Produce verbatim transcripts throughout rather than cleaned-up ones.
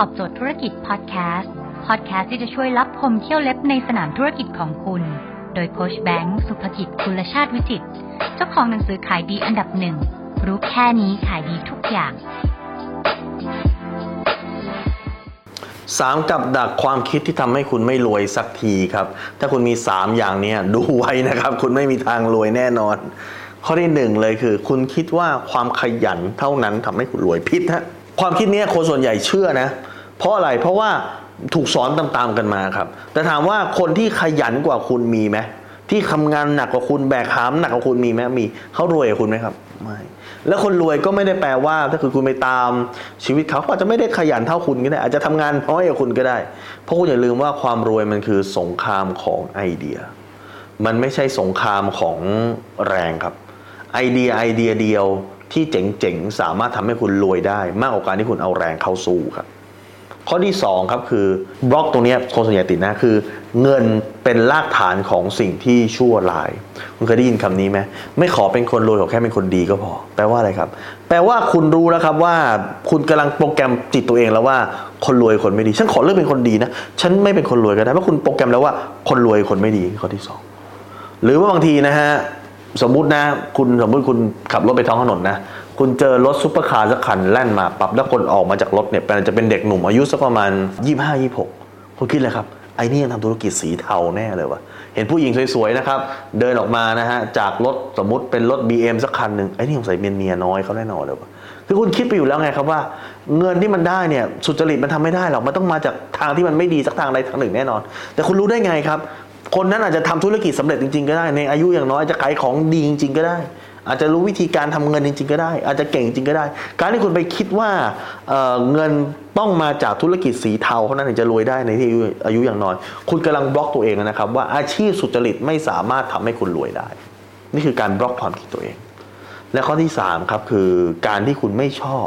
ตอบโจทย์ธุรกิจพอดแคสต์พอดแคสต์ที่จะช่วยลับพมเที่ยวเล็บในสนามธุรกิจของคุณโดยโค้ชแบงค์สุภกิจกุลชาติวิจิตรเจ้าของหนังสือขายดีอันดับหนึ่งรู้แค่นี้ขายดีทุกอย่างสามกับดักความคิดที่ทำให้คุณไม่รวยสักทีครับถ้าคุณมีสามอย่างนี้ดูไว้นะครับคุณไม่มีทางรวยแน่นอนข้อที่หนึ่งเลยคือคุณคิดว่าความขยันเท่านั้นทำให้คุณรวยผิดฮะความคิดนี้คนส่วนใหญ่เชื่อนะเพราะอะไรเพราะว่าถูกสอนตามๆกันมาครับแต่ถามว่าคนที่ขยันกว่าคุณมีไหมที่ทำงานหนักกว่าคุณแบกหามหนักกว่าคุณมีไหมมีเขารวยกว่าคุณไหมครับไม่แล้วคนรวยก็ไม่ได้แปลว่าถ้าคือคุณไปตามชีวิตเขาอาจจะไม่ได้ขยันเท่าคุณก็ได้อาจจะทำงานน้อยกว่าคุณก็ได้เพราะคุณอย่าลืมว่าความรวยมันคือสงครามของไอเดียมันไม่ใช่สงครามของแรงครับไอเดียไอเดียเดียวที่เจ๋งๆสามารถทำให้คุณรวยได้มากกว่าการที่คุณเอาแรงเข้าสู้ครับข้อที่สองครับคือบล็อกตรงนี้คนส่วนใหญ่ติดนะคือเงินเป็นรากฐานของสิ่งที่ชั่วร้ายคุณเคยได้ยินคำนี้ไหมไม่ขอเป็นคนรวยขอแค่เป็นคนดีก็พอแปลว่าอะไรครับแปลว่าคุณรู้แล้วครับว่าคุณกำลังโปรแกรมจิตตัวเองแล้วว่าคนรวยคนไม่ดีฉันขอเลือกเป็นคนดีนะฉันไม่เป็นคนรวยก็ได้เพราะคุณโปรแกรมแล้วว่าคนรวยคนไม่ดีข้อที่สองหรือว่าบางทีนะฮะสมมุตินะคุณสมมุติคุณขับรถไปท้องถนนนะคุณเจอรถซุปเปอร์คาร์สักคันแล่นมาปั๊บแล้วคนออกมาจากรถเนี่ยมันจะเป็นเด็กหนุ่มอายุสักประมาณยี่สิบห้า ยี่สิบหกคุณคิดเลยครับไอ้นี่ทำธุรกิจสีเทาแน่เลยวะเห็นผู้หญิงสวยๆนะครับเดินออกมานะฮะจากรถสมมุติเป็นรถ บี เอ็ม สักคันหนึ่งไอ้นี่สงสัยเมียน้อยเขาแน่นอนเลยวะคือคุณคิดไปอยู่แล้วไงครับว่าเงินที่มันได้เนี่ยสุจริตมันทำไม่ได้หรอกมันต้องมาจากทางที่มันไม่ดีสักทางใดทางหนึ่งแน่นอนแต่คุณรู้ได้ไงครับคนนั้นอาจจะทำธุรกิจสำเร็จจริงๆก็ได้ในอายุอย่างน้อยจะขายของดีจริงๆก็ได้อาจจะรู้วิธีการทำเงินจริงๆก็ได้อาจจะเก่งจริงก็ได้การที่คุณไปคิดว่า เอ่อ เงินต้องมาจากธุรกิจสีเทาเท่านั้นถึงจะรวยได้ในที่อายุอย่างน้อยคุณกำลังบล็อกตัวเองนะครับว่าอาชีพสุจริตไม่สามารถทำให้คุณรวยได้นี่คือการบล็อกความคิดตัวเองและข้อที่สามครับคือการที่คุณไม่ชอบ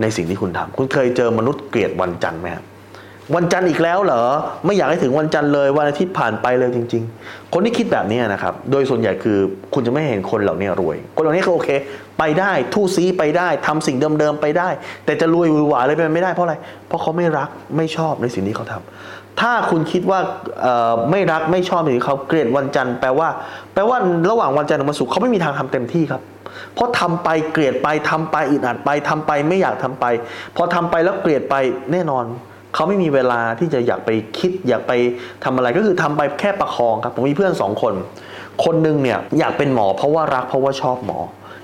ในสิ่งที่คุณทำคุณเคยเจอมนุษย์เกลียดวันจันทร์ไหมครับวันจันทร์อีกแล้วเหรอไม่อยากให้ถึงวันจันทร์เลยวันอาทิตย์ผ่านไปเลยจริงๆคนที่คิดแบบนี้นะครับโดยส่วนใหญ่คือคุณจะไม่เห็นคนเหล่านี้รวยคนเหล่านี้ก็โอเคไปได้ทู่ซีไปได้ทำสิ่งเดิมๆไปได้แต่จะรวยหวือหวาเลยเป็นไม่ได้เพราะอะไรเพราะเขาไม่รักไม่ชอบในสิ่งที่เขาทำถ้าคุณคิดว่าไม่รักไม่ชอบหรือเขาเกลียดวันจันทร์แปลว่าแปลว่าระหว่างวันจันทร์ถึงวันศุกร์เขาไม่มีทางทำเต็มที่ครับเพราะทำไปเกลียดไปทำไปอึดอัดไปทำไปไม่อยากทำไปพอทำไปแล้วเกลียดไปแน่นอนเขาไม่มีเวลาที่จะอยากไปคิดอยากไปทำอะไรก็คือทำไปแค่ประคองครับผมมีเพื่อนสองคนคนนึงเนี่ยอยากเป็นหมอเพราะว่ารักเพราะว่าชอบหมอ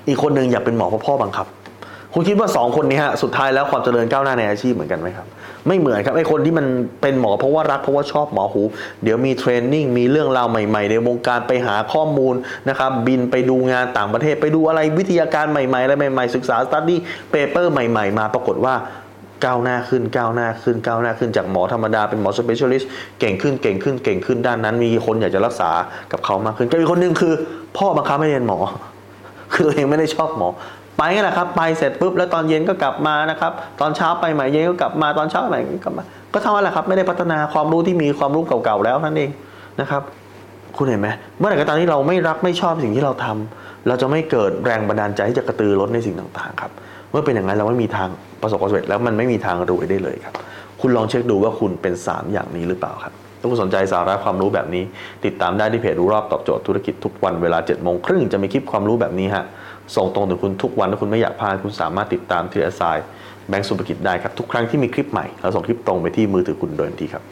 อีกคนนึงอยากเป็นหมอเพราะพ่อบังคับคุณคิดว่าสองคนนี้ฮะสุดท้ายแล้วความเจริญก้าวหน้าในอาชีพเหมือนกันไหมครับไม่เหมือนครับไอ้คนที่มันเป็นหมอเพราะว่ารักเพราะว่าชอบหมอหูเดี๋ยวมีเทรนนิ่งมีเรื่องราวใหม่ๆในวงการไปหาข้อมูลนะครับบินไปดูงานต่างประเทศไปดูอะไรวิทยาการใหม่ๆอะไรใหม่ๆศึกษา study paper ใหม่ๆมาปรากฏว่าก้าวหน้าขึ้นก้าวหน้าขึ้นก้าวหน้าขึ้นจากหมอธรรมดาเป็นหมอ specialist เก่งขึ้นเก่งขึ้นเก่งขึ้นด้านนั้นมีคนอยากจะรักษากับเขามากขึ้นก็อีกคนนึงคือพ่อบังคับให้เรียนหมอคือตัวเองไม่ได้ชอบหมอไปงั้นแหละครับไปเสร็จปุ๊บแล้วตอนเย็นก็กลับมานะครับตอนเช้าไปใหม่เย็นก็กลับมาตอนเช้าใหม่ก็กลับมาก็เท่านั้นแหละครับไม่ได้พัฒนาความรู้ที่มีความรู้เก่าๆแล้วนั่นเองนะครับคุณเห็นไหมเมื่อไหร่ก็ตามที่เราไม่รักไม่ชอบสิ่งที่เราทำเราจะไม่เกิดแรงบันดาลใจที่จะกระตือร้นในสิ่งต่างๆครับเมื่อเป็นอย่างนั้นเราไม่มีทางประสบความสำเร็จแล้วมันไม่มีทางรวยได้เลยครับคุณลองเช็คดูว่าคุณเป็นสามอย่างนี้หรือเปล่าครับถ้าคุณสนใจสาระความรู้แบบนี้ติดตามได้ที่เพจรู้รอบตอบโจทย์ธุรกิจทุกวันเวลา เจ็ดโมงครึ่งจะมีคลิปความรู้แบบนี้ฮะส่งตรงถึงคุณทุกวันถ้าคุณไม่อยากพลาดคุณสามารถติดตามที่ ที เอส ไอ แบงค์สุภกิจได้ครับทุกครั้งที่มีคลิปใหม่เราส่งคลิปตรงไปที่มือถือคุณโดยทันทีครับ